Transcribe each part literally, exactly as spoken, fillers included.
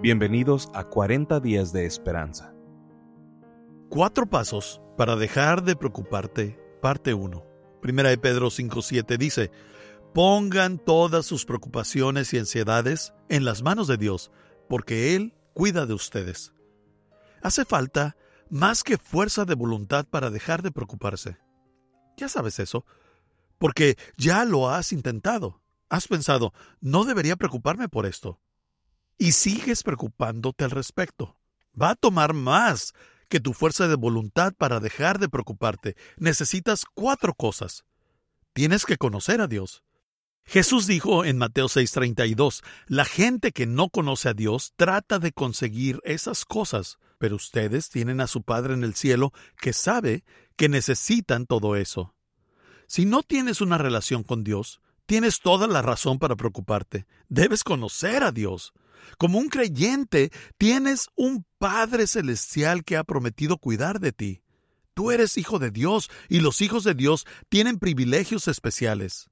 Bienvenidos a cuarenta Días de Esperanza. Cuatro pasos para dejar de preocuparte, parte uno. Primera de Pedro cinco siete dice: pongan todas sus preocupaciones y ansiedades en las manos de Dios, porque Él cuida de ustedes. Hace falta más que fuerza de voluntad para dejar de preocuparse. Ya sabes eso, porque ya lo has intentado. Has pensado, no debería preocuparme por esto. Y sigues preocupándote al respecto. Va a tomar más que tu fuerza de voluntad para dejar de preocuparte. Necesitas cuatro cosas. Tienes que conocer a Dios. Jesús dijo en Mateo seis treinta y dos, la gente que no conoce a Dios trata de conseguir esas cosas, pero ustedes tienen a su Padre en el cielo que sabe que necesitan todo eso. Si no tienes una relación con Dios, tienes toda la razón para preocuparte. Debes conocer a Dios. Como un creyente, tienes un Padre celestial que ha prometido cuidar de ti. Tú eres hijo de Dios y los hijos de Dios tienen privilegios especiales.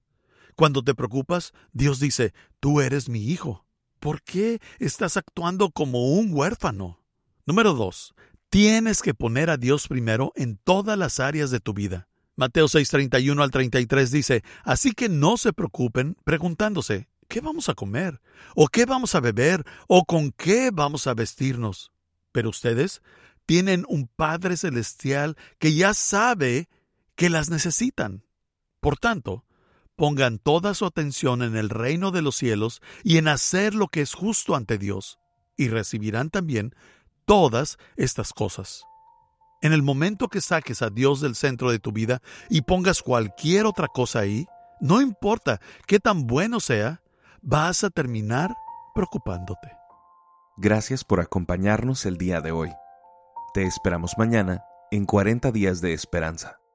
Cuando te preocupas, Dios dice, tú eres mi hijo. ¿Por qué estás actuando como un huérfano? Número dos. Tienes que poner a Dios primero en todas las áreas de tu vida. Mateo seis treinta y uno al treinta y tres dice, así que no se preocupen preguntándose, ¿qué vamos a comer? ¿O qué vamos a beber? ¿O con qué vamos a vestirnos? Pero ustedes tienen un Padre celestial que ya sabe que las necesitan. Por tanto, pongan toda su atención en el reino de los cielos y en hacer lo que es justo ante Dios, y recibirán también todas estas cosas. En el momento que saques a Dios del centro de tu vida y pongas cualquier otra cosa ahí, no importa qué tan bueno sea, vas a terminar preocupándote. Gracias por acompañarnos el día de hoy. Te esperamos mañana en cuarenta Días de Esperanza.